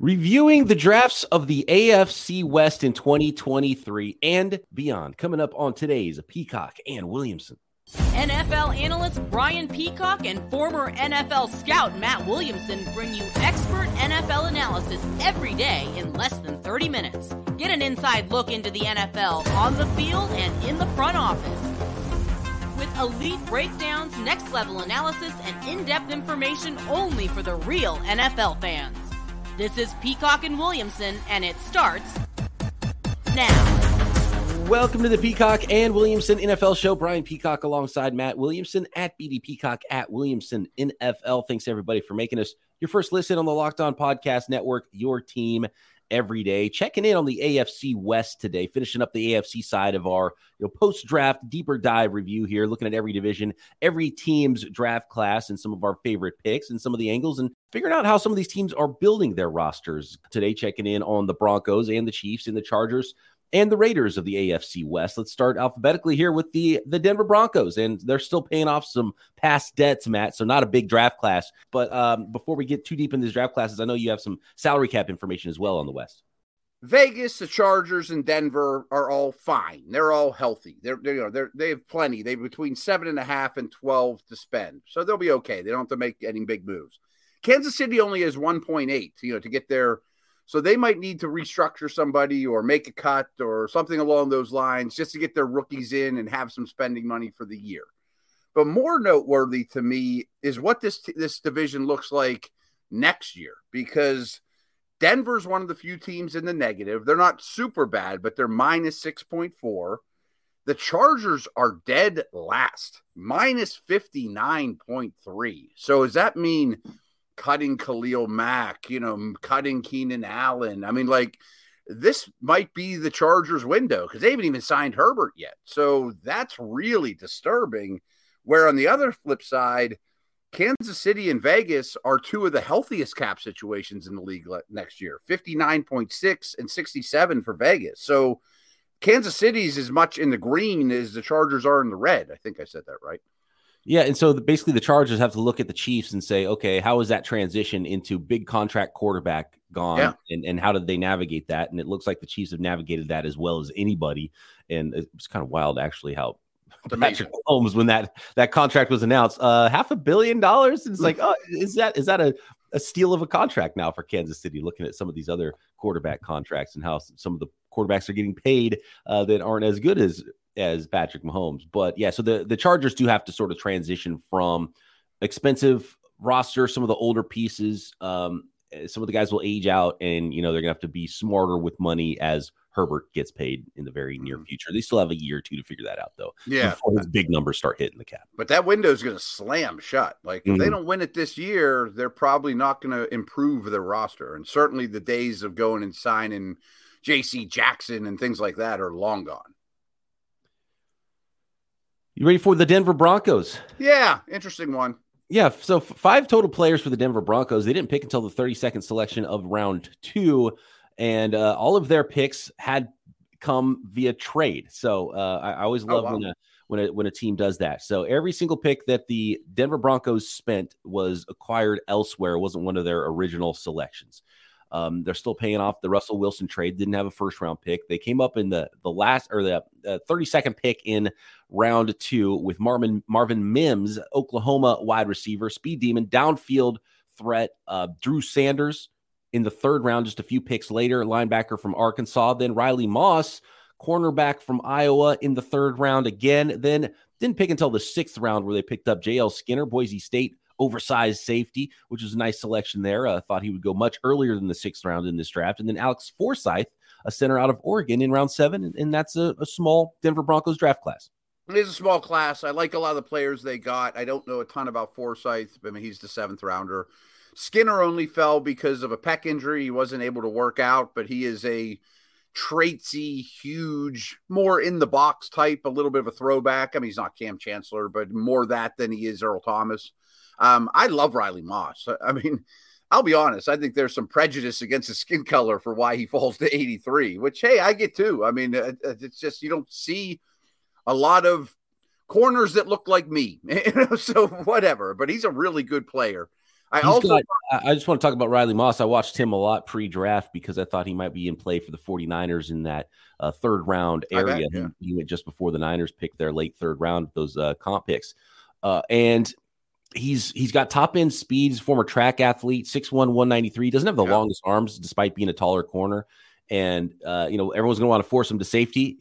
Reviewing the drafts of the AFC West in 2023 and beyond. Coming up on today's Peacock and Williamson. NFL analyst Brian Peacock and former NFL scout Matt Williamson bring you expert NFL analysis every day in less than 30 minutes. Get an inside look into the NFL on the field and in the front office. With elite breakdowns, next-level analysis, and in-depth information only for the real NFL fans. This is Peacock and Williamson, and it starts now. Welcome to the Peacock and Williamson NFL Show. Brian Peacock alongside Matt Williamson at BD Peacock at Williamson NFL. Thanks, everybody, for making us your first listen on the Locked On Podcast Network, your team every day. Checking in on the AFC West today, finishing up the AFC side of our post-draft, deeper dive review here, looking at every division, every team's draft class, and some of our favorite picks and some of the angles, and figuring out how some of these teams are building their rosters today, checking in on the Broncos and the Chiefs and the Chargers and the Raiders of the AFC West. Let's start alphabetically here with the Denver Broncos, and they're still paying off some past debts, Matt, so not a big draft class. But before we get too deep into these draft classes, I know you have some salary cap information as well on the West. Vegas, the Chargers, and Denver are all fine. They're all healthy. They have plenty. They're between 7.5 and 12 to spend, so they'll be okay. They don't have to make any big moves. Kansas City only has 1.8, to get there. So they might need to restructure somebody or make a cut or something along those lines just to get their rookies in and have some spending money for the year. But more noteworthy to me is what this division looks like next year, because Denver's one of the few teams in the negative. They're not super bad, but they're minus 6.4. The Chargers are dead last, minus 59.3. So does that mean cutting Khalil Mack, cutting Keenan Allen? I mean, this might be the Chargers' window because they haven't even signed Herbert yet. So that's really disturbing. Where on the other flip side, Kansas City and Vegas are two of the healthiest cap situations in the league next year, 59.6 and 67 for Vegas. So Kansas City's as much in the green as the Chargers are in the red. I think I said that right. Yeah, and so basically the Chargers have to look at the Chiefs and say, okay, how is that transition into big contract quarterback gone, and how did they navigate that? And it looks like the Chiefs have navigated that as well as anybody, and it was kind of wild actually how Patrick Mahomes, when that contract was announced, $500 million, and it's like, oh, is that a steal of a contract now for Kansas City, looking at some of these other quarterback contracts and how some of the quarterbacks are getting paid that aren't as good as Patrick Mahomes. But yeah, so the Chargers do have to sort of transition from expensive roster, some of the older pieces. Some of the guys will age out, and they're gonna have to be smarter with money as Herbert gets paid in the very near future. They still have a year or two to figure that out, though. Yeah, before those big numbers start hitting the cap. But that window is gonna slam shut. If they don't win it this year, they're probably not gonna improve their roster. And certainly the days of going and signing JC Jackson and things like that are long gone. You ready for the Denver Broncos? Yeah, interesting one. Yeah, so five total players for the Denver Broncos. They didn't pick until the 32nd selection of round 2, and all of their picks had come via trade. So I always love when a team does that. So every single pick that the Denver Broncos spent was acquired elsewhere. It wasn't one of their original selections. They're still paying off the Russell Wilson trade. Didn't have a first round pick. They came up in the last, or the 32nd pick in round 2 with Marvin Mims, Oklahoma wide receiver, speed demon, downfield threat. Drew Sanders in the 3rd round, just a few picks later, linebacker from Arkansas. Then Riley Moss, cornerback from Iowa, in the 3rd round again. Then didn't pick until the 6th round, where they picked up J.L. Skinner, Boise State oversized safety, which was a nice selection there. I thought he would go much earlier than the 6th round in this draft. And then Alex Forsythe, a center out of Oregon, in round 7. And that's a small Denver Broncos draft class. It is a small class. I like a lot of the players they got. I don't know a ton about Forsythe. I mean, he's the 7th rounder. Skinner only fell because of a pec injury. He wasn't able to work out, but he is a traitsy, huge, more in the box type, a little bit of a throwback. I mean, he's not Cam Chancellor, but more that than he is Earl Thomas. I love Riley Moss. I mean, I'll be honest. I think there's some prejudice against his skin color for why he falls to 83, which, hey, I get too. I mean, it's just, you don't see a lot of corners that look like me, so whatever, but he's a really good player. I just want to talk about Riley Moss. I watched him a lot pre-draft because I thought he might be in play for the 49ers in that third round area. Bet, yeah. He went just before the Niners picked their late third round, those comp picks. And he's got top-end speeds, former track athlete, 6'1", 193. He doesn't have the longest arms despite being a taller corner. And, everyone's going to want to force him to safety,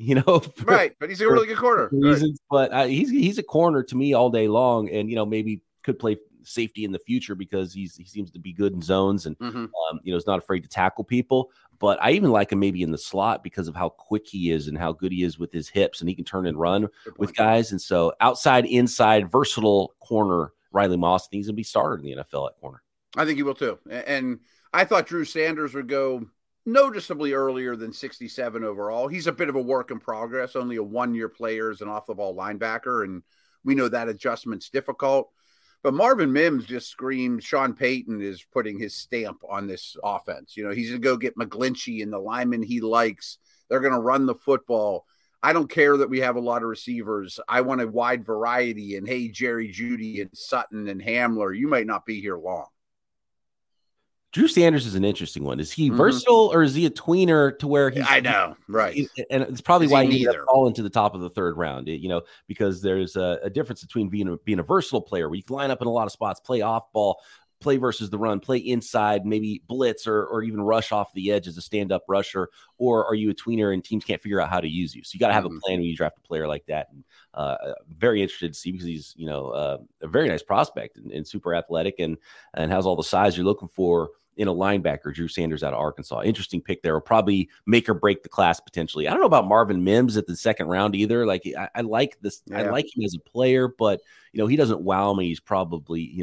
Right, but he's a really good corner. Reasons, right. But he's a corner to me all day long and, maybe could play safety in the future because he seems to be good in zones and, is not afraid to tackle people. But I even like him maybe in the slot because of how quick he is and how good he is with his hips, and he can turn and run with guys. And so outside, inside, versatile corner, Riley Moss, he's going to be started in the NFL at corner. I think he will too. And I thought Drew Sanders would go noticeably earlier than 67 overall. He's a bit of a work in progress, only a one-year player as an off-the-ball linebacker, and we know that adjustment's difficult. But Marvin Mims just screams Sean Payton is putting his stamp on this offense. He's going to go get McGlinchey and the lineman he likes. They're going to run the football. I don't care that we have a lot of receivers. I want a wide variety, and hey, Jerry Jeudy and Sutton and Hamler, you might not be here long. Drew Sanders is an interesting one. Is he versatile or is he a tweener to where he's... I know, right. And it's probably why he's fallen to the top of the third round, because there's a difference between being a versatile player where you can line up in a lot of spots, play off ball, play versus the run, play inside, maybe blitz or even rush off the edge as a stand-up rusher, or are you a tweener and teams can't figure out how to use you? So you got to have a plan when you draft a player like that. And very interested to see because he's, a very nice prospect and super athletic and has all the size you're looking for in a linebacker, Drew Sanders out of Arkansas. Interesting pick there. Will probably make or break the class potentially. I don't know about Marvin Mims at the second round either. Like I like this. Yeah. I like him as a player, but he doesn't wow me. He's probably,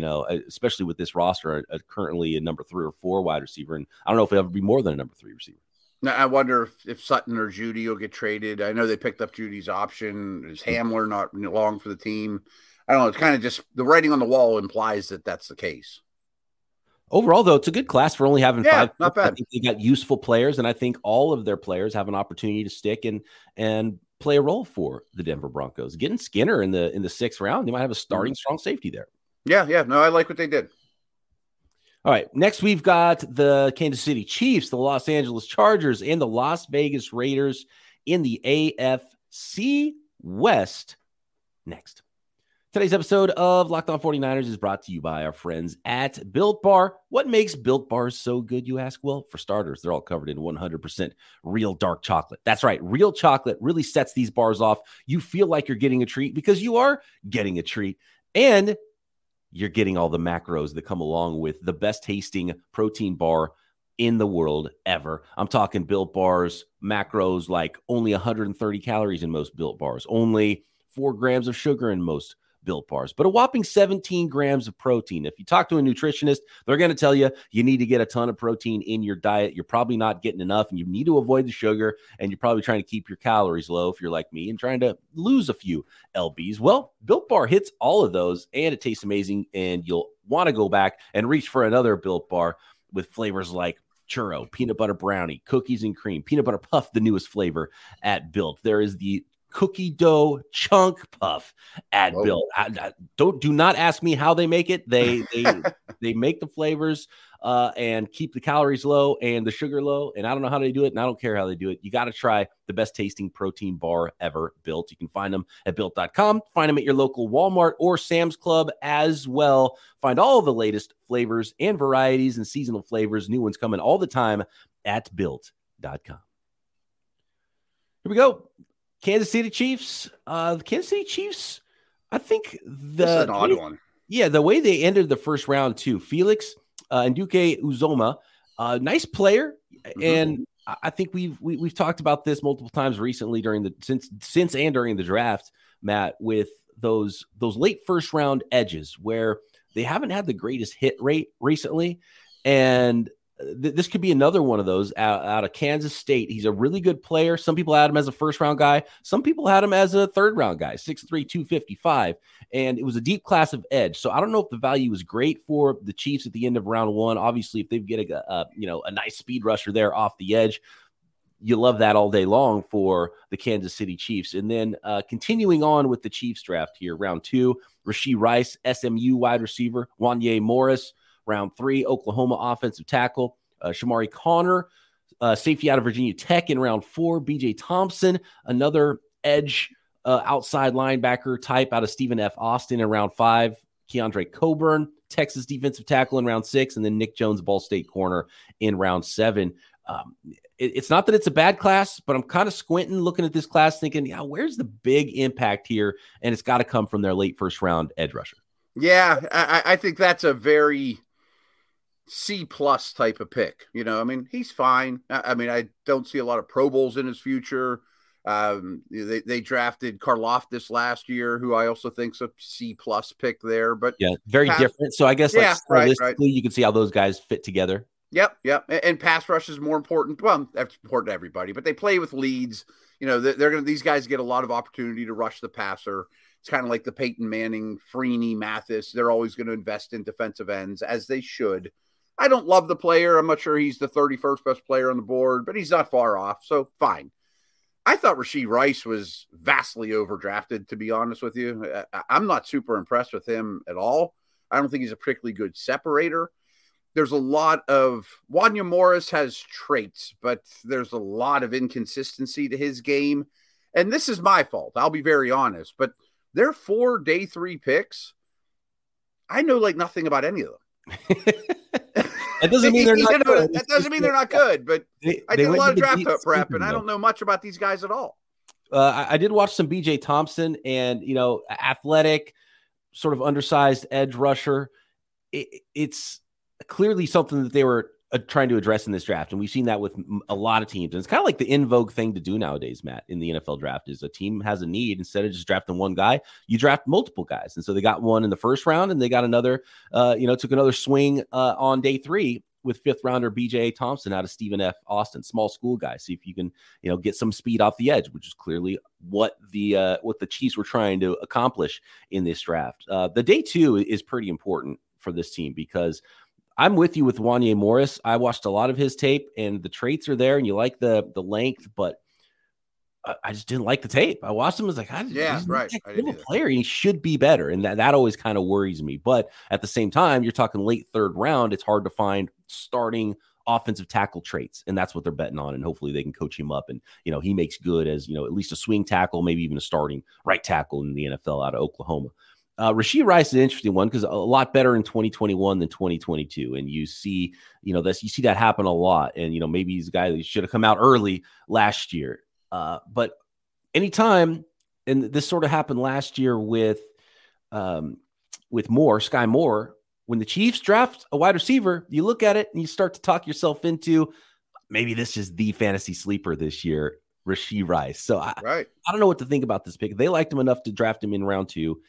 especially with this roster, currently a number 3 or 4 wide receiver. And I don't know if he'll ever be more than a number 3 receiver. Now, I wonder if Sutton or Jeudy will get traded. I know they picked up Judy's option. Is Hamler not long for the team? I don't know. It's kind of just the writing on the wall implies that that's the case. Overall, though, it's a good class for only having 5. Not bad. I think they got useful players, and I think all of their players have an opportunity to stick and play a role for the Denver Broncos. Getting Skinner in the 6th round, they might have a starting strong safety there. Yeah. No, I like what they did. All right, next we've got the Kansas City Chiefs, the Los Angeles Chargers, and the Las Vegas Raiders in the AFC West next. Today's episode of Locked On 49ers is brought to you by our friends at Built Bar. What makes Built Bars so good, you ask? Well, for starters, they're all covered in 100% real dark chocolate. That's right. Real chocolate really sets these bars off. You feel like you're getting a treat because you are getting a treat. And you're getting all the macros that come along with the best tasting protein bar in the world ever. I'm talking Built Bars, macros like only 130 calories in most Built Bars, only 4 grams of sugar in most Built Bars, but a whopping 17 grams of protein. If you talk to a nutritionist, they're going to tell you you need to get a ton of protein in your diet. You're probably not getting enough, and you need to avoid the sugar, and you're probably trying to keep your calories low if you're like me and trying to lose a few lbs. Well, Built Bar hits all of those, and it tastes amazing, and you'll want to go back and reach for another Built Bar with flavors like churro, peanut butter brownie, cookies and cream, peanut butter puff, the newest flavor at Built. There is the cookie dough chunk puff at Built. Do not ask me how they make it. They make the flavors and keep the calories low and the sugar low. And I don't know how they do it, and I don't care how they do it. You got to try the best tasting protein bar ever, Built. You can find them at Built.com. Find them at your local Walmart or Sam's Club as well. Find all the latest flavors and varieties and seasonal flavors. New ones coming all the time at Built.com. Here we go. Kansas City Chiefs. The Kansas City Chiefs, I think the... That's an odd one. Yeah, the way they ended the first round, too. Felix Nduke Uzoma, nice player. Mm-hmm. And I think we've talked about this multiple times recently during the draft, Matt, with those late first round edges where they haven't had the greatest hit rate recently. And this could be another one of those out of Kansas State. He's a really good player. Some people had him as a first-round guy. Some people had him as a third-round guy, 6'3", 255. And it was a deep class of edge. So I don't know if the value is great for the Chiefs at the end of round one. Obviously, if they get a nice speed rusher there off the edge, you love that all day long for the Kansas City Chiefs. And then continuing on with the Chiefs draft here, round 2, Rashee Rice, SMU wide receiver, Wanya Morris, round 3. Oklahoma offensive tackle Shamari Connor, safety out of Virginia Tech in round 4. B.J. Thompson, another edge outside linebacker type out of Stephen F. Austin in round 5. Keondre Coburn, Texas defensive tackle in round 6. And then Nick Jones, Ball State corner in round 7. It's not that it's a bad class, but I'm kind of squinting looking at this class thinking, yeah, where's the big impact here? And it's got to come from their late first round edge rusher. Yeah, I think that's a very C+ type of pick. You know, I mean, he's fine. I mean, I don't see a lot of Pro Bowls in his future. They drafted Karlaftis last year, who I also think's a C+ pick there, but yeah, very different. So I guess realistically, you can see how those guys fit together. Yep. And pass rush is more important. Well, that's important to everybody, but they play with leads. You know, these guys get a lot of opportunity to rush the passer. It's kind of like the Peyton Manning, Freeney, Mathis. They're always going to invest in defensive ends, as they should. I don't love the player. I'm not sure he's the 31st best player on the board, but he's not far off, so fine. I thought Rashee Rice was vastly overdrafted, to be honest with you. I'm not super impressed with him at all. I don't think he's a particularly good separator. There's a lot of – Wanya Morris has traits, but there's a lot of inconsistency to his game. And this is my fault. I'll be very honest. But their 4 day 3 picks, I know like nothing about any of them. That doesn't mean they're not good. That doesn't mean they're not good, but I did a lot of draft prep, and I don't know much about these guys at all. I did watch some B.J. Thompson and, you know, athletic, sort of undersized edge rusher. It's clearly something that they were trying to address in this draft, and we've seen that with a lot of teams. And it's kind of like the in vogue thing to do nowadays, Matt, in the NFL draft is a team has a need. Instead of just drafting one guy, you draft multiple guys. And so they got one in the first round, and they got another, took another swing on day 3 with 5th rounder B.J. Thompson out of Stephen F. Austin, small school guy. See if you can, get some speed off the edge, which is clearly what the Chiefs were trying to accomplish in this draft. The day 2 is pretty important for this team because I'm with you with Wanya Morris. I watched a lot of his tape, and the traits are there, and you like the length, but I just didn't like the tape. I watched him. I was like, he's a player, and he should be better, and that always kind of worries me. But at the same time, you're talking late 3rd round. It's hard to find starting offensive tackle traits, and that's what they're betting on, and hopefully they can coach him up, and he makes good as at least a swing tackle, maybe even a starting right tackle in the NFL out of Oklahoma. Rashee Rice is an interesting one because a lot better in 2021 than 2022. And you see, you see that happen a lot. And, maybe he's a guy that should have come out early last year. But anytime, and this sort of happened last year with Moore, Skyy Moore, when the Chiefs draft a wide receiver, you look at it and you start to talk yourself into maybe this is the fantasy sleeper this year, Rashee Rice. So I don't know what to think about this pick. They liked him enough to draft him in round 2.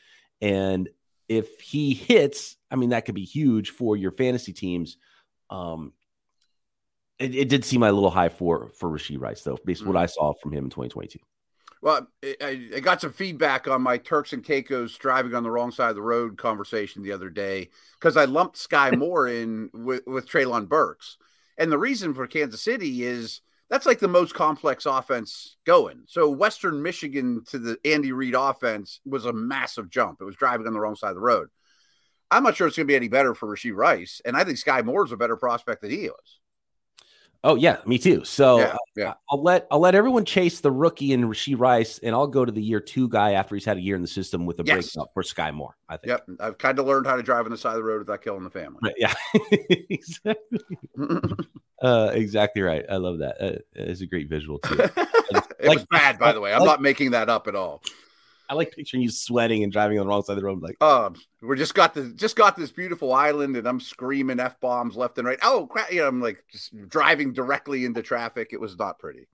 And if he hits, I mean, that could be huge for your fantasy teams. It did seem a little high for Rashee Rice, though, based on what I saw from him in 2022. Well, I got some feedback on my Turks and Caicos driving on the wrong side of the road conversation the other day because I lumped Skyy Moore in with Treylon Burks. And the reason for Kansas City is that's like the most complex offense going. So Western Michigan to the Andy Reid offense was a massive jump. It was driving on the wrong side of the road. I'm not sure it's going to be any better for Rashee Rice. And I think Skyy Moore is a better prospect than he is. Oh yeah, me too. So yeah. I'll let everyone chase the rookie in Rashee Rice, and I'll go to the year 2 guy after he's had a year in the system with a breakup for Skyy Moore. I think. Yep, I've kind of learned how to drive on the side of the road without killing the family. Right, yeah, exactly. Exactly right. I love that. It's a great visual too. It was bad, by the way. I'm not making that up at all. I like picturing you sweating and driving on the wrong side of the road. Like, we just got this beautiful island, and I'm screaming F-bombs left and right. Oh crap! I'm like just driving directly into traffic. It was not pretty.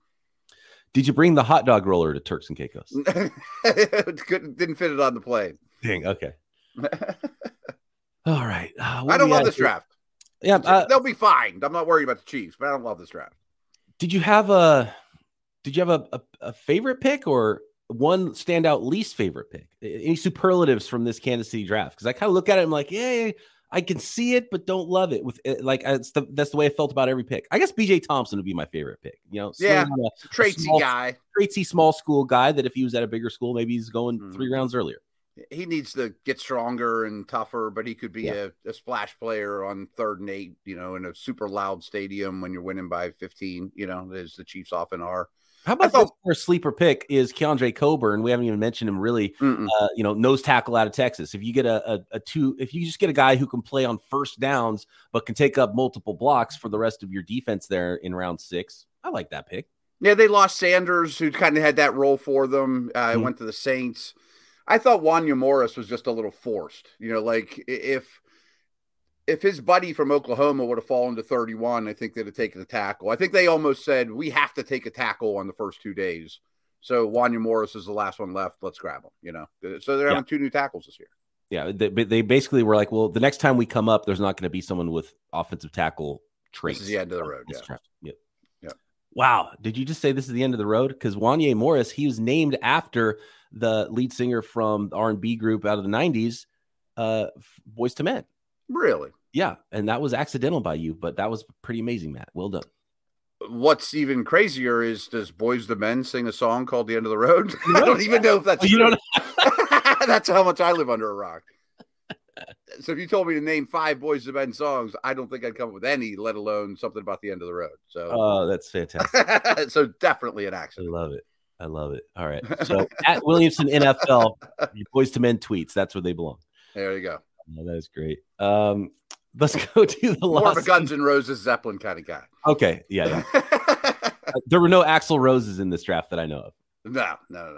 Did you bring the hot dog roller to Turks and Caicos? Didn't fit it on the plane. Dang. Okay. All right. I don't love this draft. Yeah, they'll be fine. I'm not worried about the Chiefs, but I don't love this draft. Did you have a favorite pick or? One standout least favorite pick? Any superlatives from this Kansas City draft? Because I kind of look at it, I'm like, yeah, I can see it, but don't love it. With that's the way I felt about every pick. I guess B.J. Thompson would be my favorite pick. Traitsy small school guy that if he was at a bigger school, maybe he's going 3 rounds earlier. he needs to get stronger and tougher, but he could be a splash player on 3rd and 8, you know, in a super loud stadium when you're winning by 15, you know, as the Chiefs often are. How about this first sleeper pick is Keondre Coburn? We haven't even mentioned him really, you know, nose tackle out of Texas. If you get if you just get a guy who can play on first downs, but can take up multiple blocks for the rest of your defense there in round 6, I like that pick. Yeah. They lost Sanders, who kind of had that role for them. Went to the Saints. I thought Wanya Morris was just a little forced, you know, like if his buddy from Oklahoma would have fallen to 31, I think they'd have taken a tackle. I think they almost said, we have to take a tackle on the first 2 days. So Wanya Morris is the last one left. Let's grab him, you know? So they're having 2 new tackles this year. Yeah. They basically were like, well, the next time we come up, there's not going to be someone with offensive tackle traits. This is the end of the road. Yeah. Yep. Wow. Did you just say this is the end of the road? Because Wanya Morris, he was named after the lead singer from the R&B group out of the 90s, Boyz II Men. Really? Yeah, and that was accidental by you, but that was pretty amazing, Matt. Well done. What's even crazier is, does Boyz II Men sing a song called The End of the Road? I don't even know if that's true. That's how much I live under a rock. So if you told me to name 5 Boyz II Men songs, I don't think I'd come up with any, let alone something about The End of the Road. So, oh, that's fantastic. So definitely an accident. I love it. I love it. All right. So at Williamson NFL, your Boyz II Men tweets, that's where they belong. There you go. Oh, that is great. Let's go to the More of a Guns N' Roses Zeppelin kind of guy. Okay. Yeah. There were no Axl Roses in this draft that I know of. No. All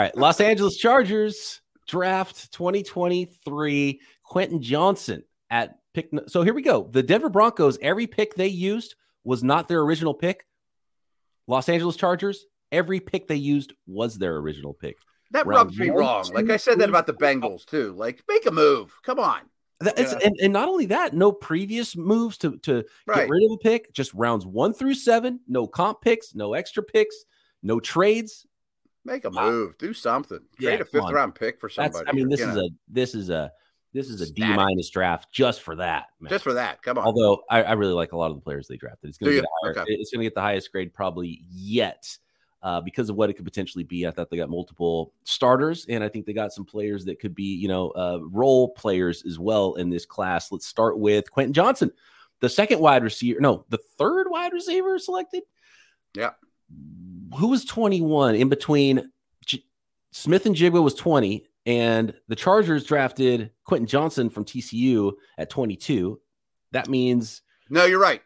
right. Los Angeles Chargers draft 2023, Quentin Johnston at pick. So here we go. The Denver Broncos, every pick they used was not their original pick. Los Angeles Chargers, every pick they used was their original pick. That rubs me wrong. Like I said that about the Bengals too. Like, make a move. Come on. And not only that, no previous moves to get rid of a pick. Just rounds 1 through 7. No comp picks. No extra picks. No trades. Make a move. Do something. Trade a 5th round pick for somebody. This is a D- draft just for that. Man. Just for that. Come on. Although I really like a lot of the players they drafted. It's going to get the highest grade probably yet. Because of what it could potentially be. I thought they got multiple starters, and I think they got some players that could be, you know, role players as well in this class. Let's start with Quentin Johnston, the 3rd wide receiver selected. Yeah. Who was 21 in between? Smith and Jigba was 20, and the Chargers drafted Quentin Johnston from TCU at 22. That means. No, you're right.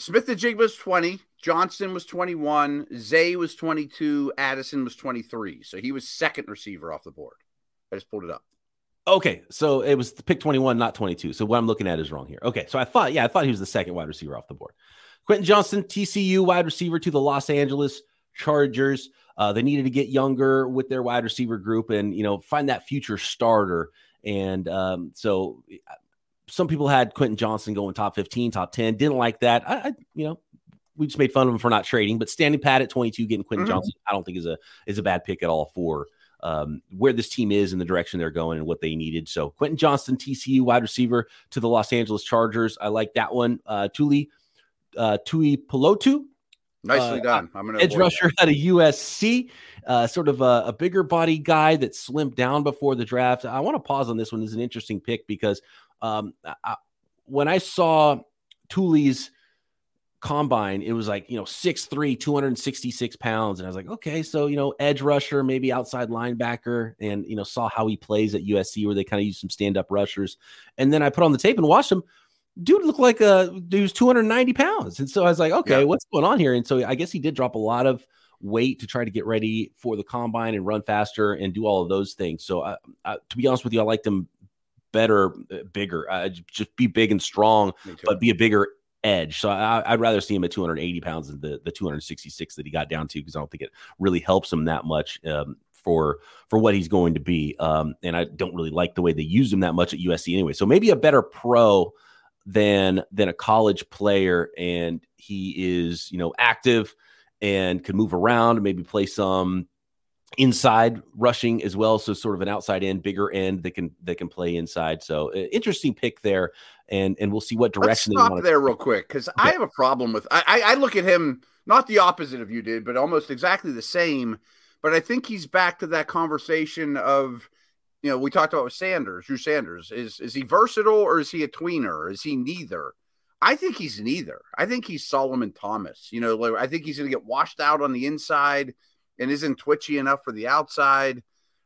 Smith and Jigba was 20. Johnston was 21, Zay was 22, Addison was 23. So he was 2nd receiver off the board. I just pulled it up. Okay, so it was pick 21, not 22. So what I'm looking at is wrong here. Okay, so I thought he was the 2nd wide receiver off the board. Quentin Johnston, TCU wide receiver to the Los Angeles Chargers. They needed to get younger with their wide receiver group and, you know, find that future starter. And so some people had Quentin Johnston going top 15, top 10. Didn't like that. We just made fun of him for not trading, but standing pat at 22, getting Quentin Johnston, I don't think is a bad pick at all for where this team is and the direction they're going and what they needed. So Quentin Johnston, TCU wide receiver to the Los Angeles Chargers. I like that one. Tuli Tuipulotu. Nicely done. I'm going to edge rusher out of USC, sort of a bigger body guy that slimmed down before the draft. I want to pause on this one. This is an interesting pick because when I saw Tuli's combine, it was like, you know, 6'3", 266 pounds. And I was like, okay, so, you know, edge rusher, maybe outside linebacker, and, you know, saw how he plays at USC where they kind of use some stand-up rushers. And then I put on the tape and watched him. Dude looked like a dude's 290 pounds. And so I was like, okay, what's going on here? And so I guess he did drop a lot of weight to try to get ready for the combine and run faster and do all of those things. So I, to be honest with you, I liked him better, bigger, just be big and strong, but be a bigger edge. So I'd rather see him at 280 pounds than the 266 that he got down to, because I don't think it really helps him that much for what he's going to be. And I don't really like the way they used him that much at USC anyway. So maybe a better pro than a college player, and he is, you know, active and can move around, maybe play some inside rushing as well. So sort of an outside end, bigger end that can play inside. So interesting pick there. And we'll see what direction they want there real quick. Cause I have a problem with, I look at him, not the opposite of you did, but almost exactly the same. But I think he's back to that conversation of you know, we talked about with Sanders, Drew Sanders. Is he versatile or is he a tweener? Is he neither? I think he's neither. I think he's Solomon Thomas. You know, like, I think he's going to get washed out on the inside and isn't twitchy enough for the outside.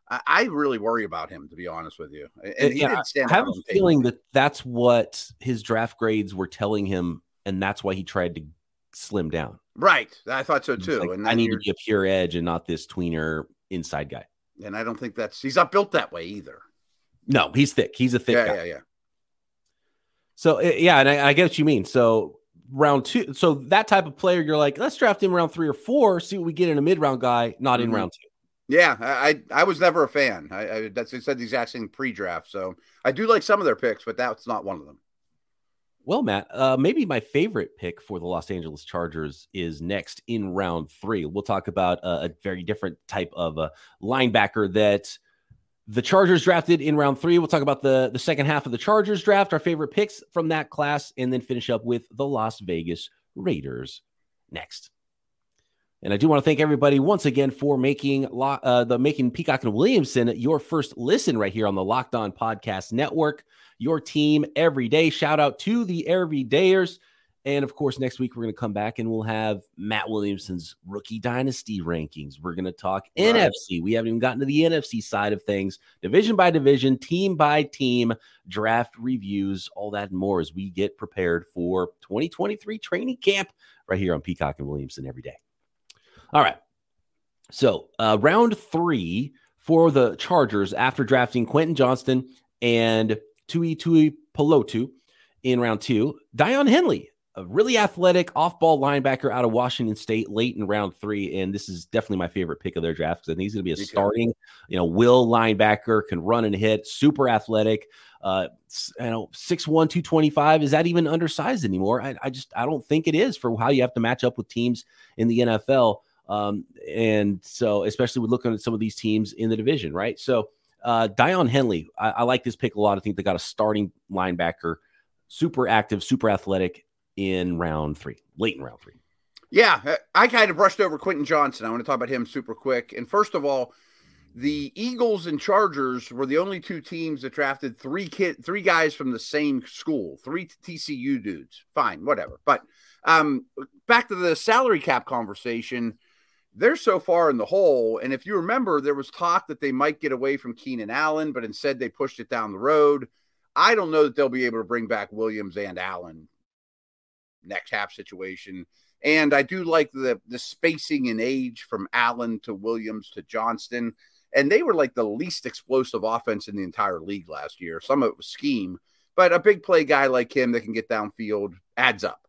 I really worry about him, to be honest with you. And he didn't stand I have a feeling that that's what his draft grades were telling him, and that's why he tried to slim down. Right. I thought so, too. Like, and I need to be a pure edge and not this tweener inside guy. And I don't think he's not built that way either. No, he's thick. He's a thick guy. Yeah. So, yeah, and I get what you mean. So round two, so that type of player, you're like, let's draft him round 3 or 4, see what we get in a mid-round guy, not in round 2. Yeah, I was never a fan. I said the exact same pre-draft. So I do like some of their picks, but that's not one of them. Well, Matt, maybe my favorite pick for the Los Angeles Chargers is next in round 3. We'll talk about a very different type of linebacker that the Chargers drafted in round 3. We'll talk about the second half of the Chargers draft, our favorite picks from that class, and then finish up with the Las Vegas Raiders next. And I do want to thank everybody once again for making Peacock and Williamson your first listen right here on the Locked On Podcast Network. Your team every day. Shout out to the everydayers. And of course, next week, we're going to come back and we'll have Matt Williamson's rookie dynasty rankings. We're going to talk NFC. We haven't even gotten to the NFC side of things. Division by division, team by team, draft reviews, all that and more as we get prepared for 2023 training camp right here on Peacock and Williamson every day. All right. So round 3 for the Chargers after drafting Quentin Johnston and Tuli Tuipulotu in round 2. Daiyan Henley, a really athletic off-ball linebacker out of Washington State late in round 3. And this is definitely my favorite pick of their draft because I think he's going to be a starting, will linebacker, can run and hit, super athletic. 6'1", 225. Is that even undersized anymore? I don't think it is for how you have to match up with teams in the NFL. And so especially with looking at some of these teams in the division, right? So Daiyan Henley, I like this pick a lot. I think they got a starting linebacker, super active, super athletic in round 3, late in round 3. Yeah, I kind of brushed over Quentin Johnston. I want to talk about him super quick. And first of all, the Eagles and Chargers were the only two teams that drafted three guys from the same school, three TCU dudes. Fine, whatever. But back to the salary cap conversation, they're so far in the hole. And if you remember, there was talk that they might get away from Keenan Allen, but instead they pushed it down the road. I don't know that they'll be able to bring back Williams and Allen next half situation. And I do like the spacing in age from Allen to Williams to Johnston. And they were like the least explosive offense in the entire league last year. Some of it was scheme, but a big play guy like him that can get downfield adds up.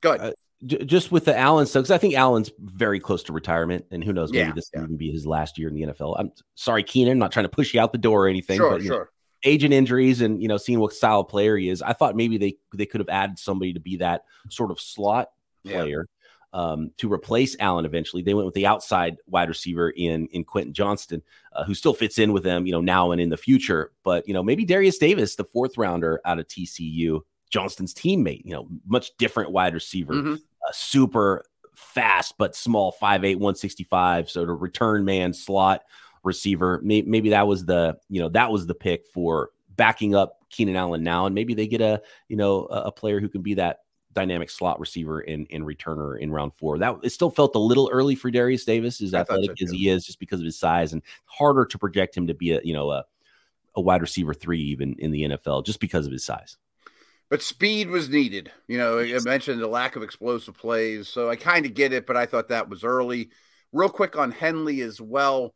Good. Just with the Allen stuff, because I think Allen's very close to retirement, and who knows, maybe this can even be his last year in the NFL. I'm sorry, Keenan, I'm not trying to push you out the door or anything. Sure. Age and injuries and, seeing what style of player he is. I thought maybe they could have added somebody to be that sort of slot player to replace Allen eventually. They went with the outside wide receiver in Quentin Johnston, who still fits in with them, now and in the future. But, maybe Derius Davis, the 4th rounder out of TCU, Johnston's teammate, much different wide receiver, super fast, but small, 5'8", 165. So the return man slot receiver, maybe that was the pick for backing up Keenan Allen now. And maybe they get a player who can be that dynamic slot receiver and returner in round 4. That it still felt a little early for Derius Davis, as athletic as he is, just because of his size, and harder to project him to be a wide receiver 3, even in the NFL, just because of his size. But speed was needed. I mentioned the lack of explosive plays, so I kind of get it, but I thought that was early. Real quick on Henley as well.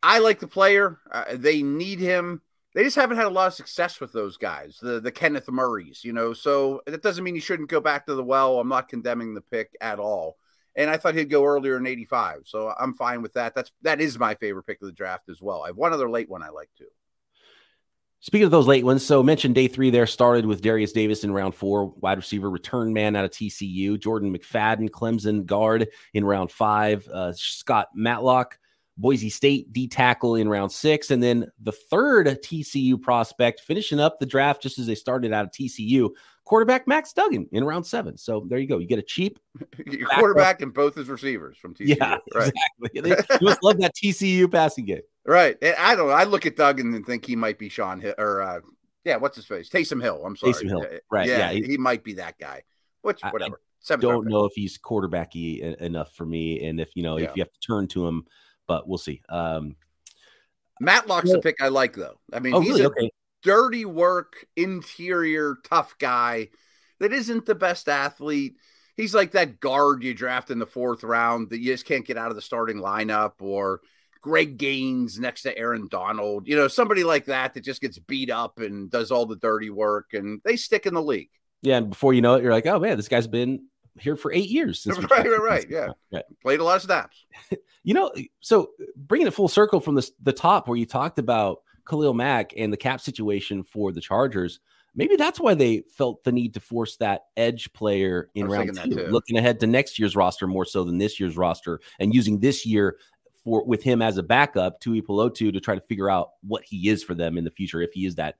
I like the player. They need him. They just haven't had a lot of success with those guys, the Kenneth Murrays, So that doesn't mean you shouldn't go back to the well. I'm not condemning the pick at all. And I thought he'd go earlier in 85, so I'm fine with that. That is my favorite pick of the draft as well. I have one other late one I like too. Speaking of those late ones, so mentioned day 3 there started with Derius Davis in round 4, wide receiver, return man out of TCU. Jordan McFadden, Clemson guard in round 5. Scott Matlock, Boise State D tackle in round 6. And then the 3rd TCU prospect finishing up the draft just as they started out of TCU, quarterback Max Duggan in round 7. So there you go. You get a cheap your quarterback and both his receivers from TCU. Yeah, right. Exactly. You must love that TCU passing game. Right. I don't know. I look at Duggan and think he might be Sean Hill or what's his face? Taysom Hill. I'm sorry. Taysom Hill. Right. Yeah, he might be that guy. Which whatever. I don't know if he's quarterbacky enough for me, and if you have to turn to him, but we'll see. Matlock's a pick I like though. I mean, he's really? Okay. Dirty work, interior, tough guy that isn't the best athlete. He's like that guard you draft in the fourth round that you just can't get out of the starting lineup, or Greg Gaines next to Aaron Donald, somebody like that just gets beat up and does all the dirty work, and they stick in the league. Yeah, and before you know it, you're like, oh, man, this guy's been here for 8 years. Right, yeah. Played a lot of snaps. So bringing it full circle from the top where you talked about Khalil Mack and the cap situation for the Chargers, maybe that's why they felt the need to force that edge player in round two, looking ahead to next year's roster more so than this year's roster, and using this year with him as a backup, Tuipulotu, to try to figure out what he is for them in the future if he is that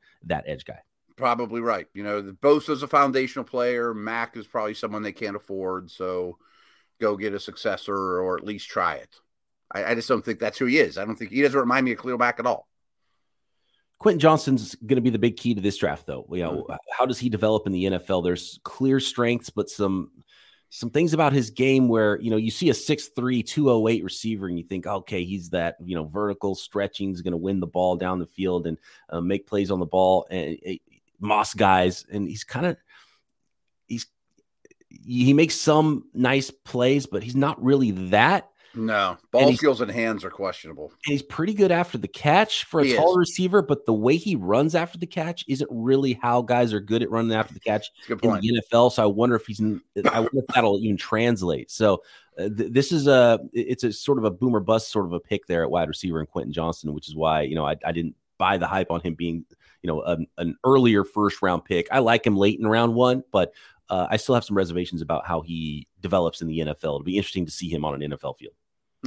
edge guy. Probably right. Bosa's a foundational player. Mack is probably someone they can't afford, so go get a successor or at least try it. I just don't think that's who he is. I don't think he doesn't remind me of Khalil Mack at all. Quentin Johnston's going to be the big key to this draft, though. How does he develop in the NFL? There's clear strengths, but some things about his game where, you see a 6'3", 208 receiver and you think, okay, he's that, vertical stretching is going to win the ball down the field and make plays on the ball and Moss guys. And he's he makes some nice plays, but he's not really that. No, ball skills and hands are questionable. And he's pretty good after the catch for a tall receiver, but the way he runs after the catch isn't really how guys are good at running after the catch in the NFL. So I wonder if if that'll even translate. So this is it's a sort of a boom or bust sort of a pick there at wide receiver in Quentin Johnston, which is why I didn't buy the hype on him being an earlier first round pick. I like him late in round one, but. I still have some reservations about how he develops in the NFL. It'll be interesting to see him on an NFL field.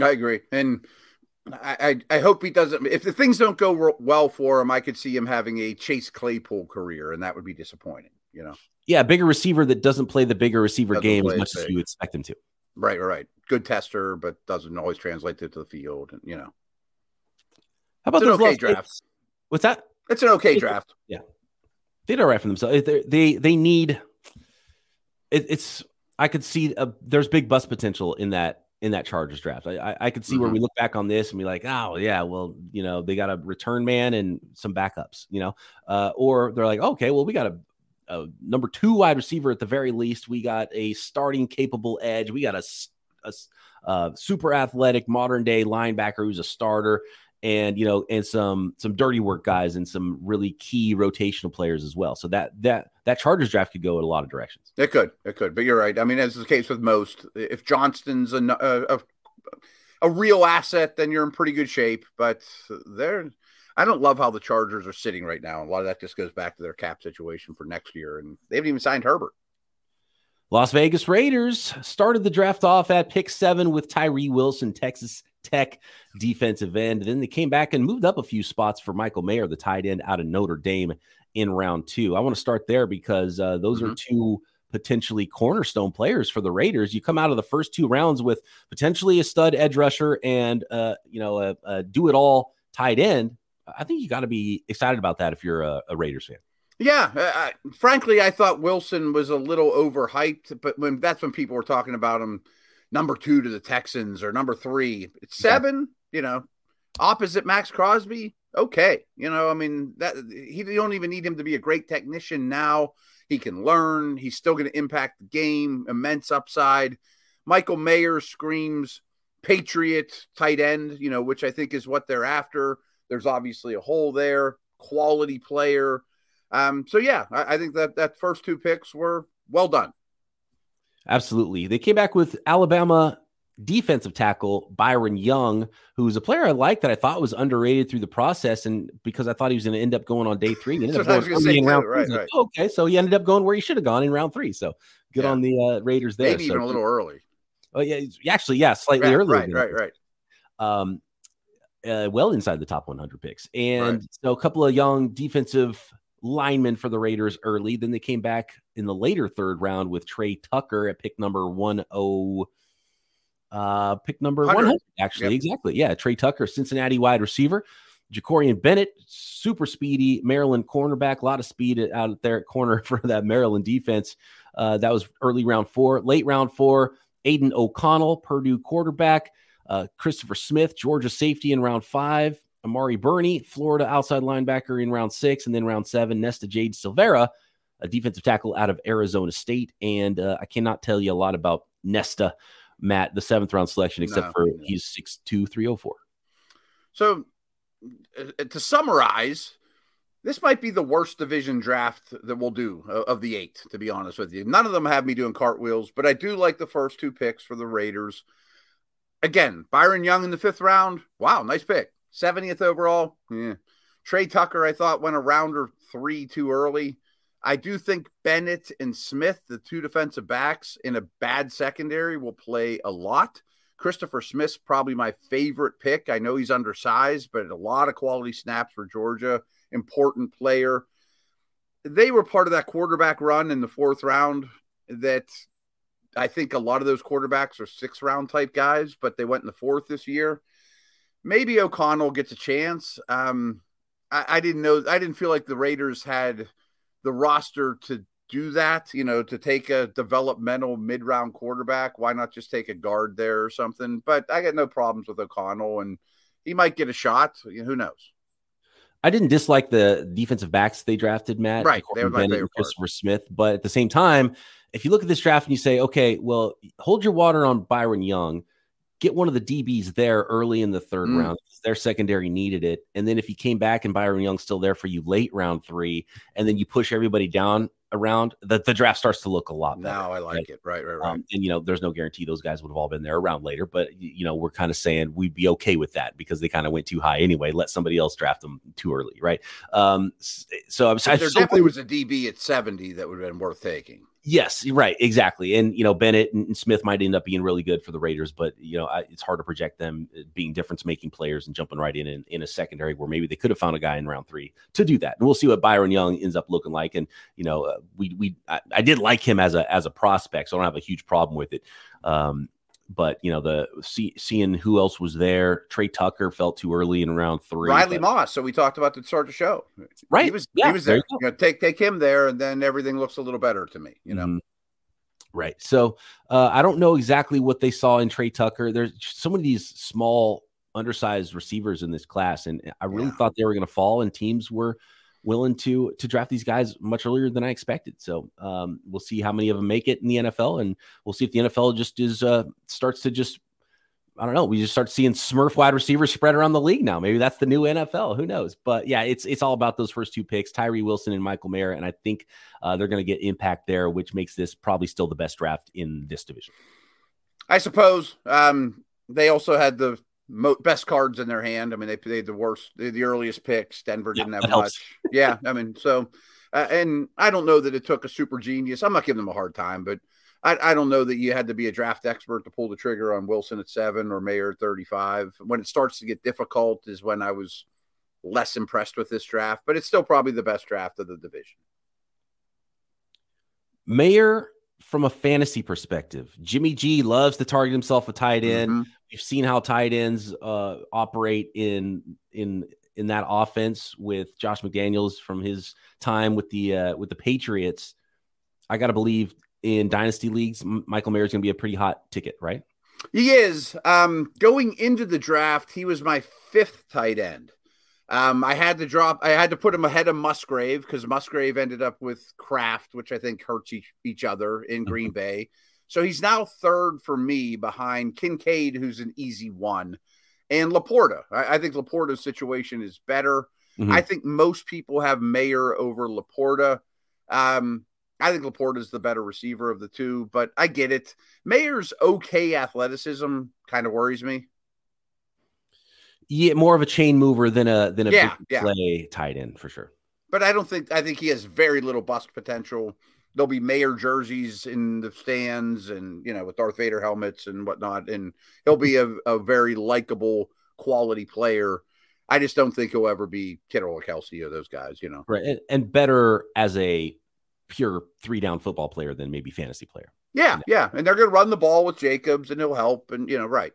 I agree. And I hope he doesn't. If the things don't go well for him, I could see him having a Chase Claypool career, and that would be disappointing, Yeah, bigger receiver that doesn't play the bigger receiver game as much as you expect him to. Right. Good tester, but doesn't always translate it to the field, and. How about those okay drafts? What's that? It's an okay draft. Yeah. They did all right for themselves. They need... I could see there's big bust potential in that Chargers draft. I could see where we look back on this and be like, oh yeah, well, they got a return man and some backups, or they're like, okay, well, we got a number 2 wide receiver at the very least. We got a starting capable edge. We got a super athletic modern day linebacker who's a starter, and and some dirty work guys and some really key rotational players as well. So that Chargers draft could go in a lot of directions. It could, but you're right. I mean, as is the case with most, if Johnston's a real asset, then you're in pretty good shape. But I don't love how the Chargers are sitting right now. A lot of that just goes back to their cap situation for next year, and they haven't even signed Herbert. Las Vegas Raiders started the draft off at pick 7 with Tyree Wilson, Texas Tech defensive end. Then they came back and moved up a few spots for Michael Mayer, the tight end out of Notre Dame in round 2. I want to start there because those are two potentially cornerstone players for the Raiders. You come out of the first 2 rounds with potentially a stud edge rusher and a do-it-all tight end. I think you got to be excited about that if you're a Raiders fan. Yeah, frankly, I thought Wilson was a little overhyped, but that's when people were talking about him. Number 2 to the Texans or number 3, it's 7, opposite Max Crosby. Okay. You don't even need him to be a great technician. Now he can learn. He's still going to impact the game. Immense upside. Michael Mayer screams Patriot tight end, which I think is what they're after. There's obviously a hole there, quality player. I think that first 2 picks were well done. Absolutely. They came back with Alabama defensive tackle Byron Young, who's a player I like that I thought was underrated through the process. And because I thought he was going to end up going on day 3. Okay. So he ended up going where he should have gone in round 3. So good on the Raiders there. Maybe even a little early. Oh yeah. Actually, yeah. Slightly early. Right. Well inside the top 100 picks. And so a couple of young defensive linemen for the Raiders early. Then they came back in the later 3rd round with Tre Tucker at pick number 101. Pick number 100, actually. Yep. Exactly. Yeah. Tre Tucker, Cincinnati wide receiver. Jacorian Bennett, super speedy Maryland cornerback. A lot of speed out there at corner for that Maryland defense. That was early round 4. Late round 4, Aiden O'Connell, Purdue quarterback. Christopher Smith, Georgia safety in round 5. Amari Burney, Florida outside linebacker in round 6. And then round 7, Nesta Jade Silvera, a defensive tackle out of Arizona State. And I cannot tell you a lot about Nesta, Matt, the 7th round selection, except for he's 6'2", 304. So to summarize, this might be the worst division draft that we'll do of the 8, to be honest with you. None of them have me doing cartwheels, but I do like the first 2 picks for the Raiders. Again, Byron Young in the 5th round. Wow, nice pick. 70th overall. Yeah. Tre Tucker, I thought, went a round or 3 too early. I do think Bennett and Smith, the 2 defensive backs in a bad secondary, will play a lot. Christopher Smith's probably my favorite pick. I know he's undersized, but a lot of quality snaps for Georgia. Important player. They were part of that quarterback run in the 4th round that I think a lot of those quarterbacks are 6th round type guys, but they went in the 4th this year. Maybe O'Connell gets a chance. I didn't know. I didn't feel like the Raiders had the roster to do that, you know, to take a developmental mid-round quarterback. Why not just take a guard there or something? But I got no problems with O'Connell, and he might get a shot. You know, who knows? I didn't dislike the defensive backs they drafted, Matt. Right. They were my favorite. Christopher Smith. But at the same time, if you look at this draft and you say, okay, well, hold your water on Byron Young, get one of the DBs there early in the 3rd round. Their secondary needed it. And then if he came back and Byron Young's still there for you late round 3, and then you push everybody down around, the draft starts to look a lot better. No, I like it. Right. And, you know, there's no guarantee those guys would have all been there around later, but, you know, we're kind of saying we'd be okay with that because they kind of went too high anyway. Let somebody else draft them too early, right? There definitely was a DB at 70 that would have been worth taking. Yes, right, exactly. And, you know, Bennett and Smith might end up being really good for the Raiders, but, you know, it's hard to project them being difference-making players and jumping right in a secondary where maybe they could have found a guy in round 3 to do that. And we'll see what Byron Young ends up looking like. And, you know, I did like him as a prospect, so I don't have a huge problem with it. But, you know, seeing who else was there, Tre Tucker fell too early in round 3. Riley Moss, so we talked about to start the show. Right. He was there. You know, take him there, and then everything looks a little better to me, you know. Mm-hmm. Right. So I don't know exactly what they saw in Tre Tucker. There's so many of these small, undersized receivers in this class, and I really thought they were going to fall, and teams were willing to draft these guys much earlier than I expected. So we'll see how many of them make it in the NFL, and we'll see if the NFL just is starts to just, I don't know. We just start seeing Smurf wide receivers spread around the league now. Maybe that's the new NFL. Who knows? But yeah, it's all about those first 2 picks, Tyree Wilson and Michael Mayer. And I think they're going to get impact there, which makes this probably still the best draft in this division. I suppose they also had the best cards in their hand. I mean, they played the earliest picks. Denver didn't have much. Yeah. I mean, so, and I don't know that it took a super genius. I'm not giving them a hard time, but I don't know that you had to be a draft expert to pull the trigger on Wilson at 7 or Mayer at 35. When it starts to get difficult is when I was less impressed with this draft, but it's still probably the best draft of the division. Mayer, from a fantasy perspective, Jimmy G loves to target himself a tight end. Mm-hmm. We've seen how tight ends operate in that offense with Josh McDaniels from his time with the Patriots. I got to believe in dynasty leagues, Michael Mayer is going to be a pretty hot ticket, right? He is. Going into the draft, he was my 5th tight end. I had to put him ahead of Musgrave because Musgrave ended up with Kraft, which I think hurts each other in Green Bay. So he's now 3rd for me behind Kincaid, who's an easy 1, and Laporta. I think Laporta's situation is better. Mm-hmm. I think most people have Mayer over Laporta. I think Laporta is the better receiver of the 2, but I get it. Mayer's okay athleticism kind of worries me. Yeah, more of a chain mover than a big play tight end for sure. But I think he has very little bust potential. There'll be Mayer jerseys in the stands and, you know, with Darth Vader helmets and whatnot. And he'll be a very likable quality player. I just don't think he'll ever be Kittle or Kelsey or those guys, you know. Right. And better as a pure 3-down football player than maybe fantasy player. Yeah. And they're going to run the ball with Jacobs, and he'll help. And, you know, right.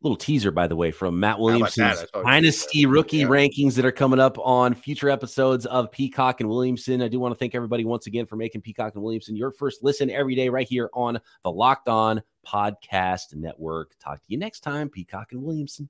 Little teaser, by the way, from Matt Williamson's Dynasty Rookie Rankings that are coming up on future episodes of Peacock and Williamson. I do want to thank everybody once again for making Peacock and Williamson your first listen every day right here on the Locked On Podcast Network. Talk to you next time, Peacock and Williamson.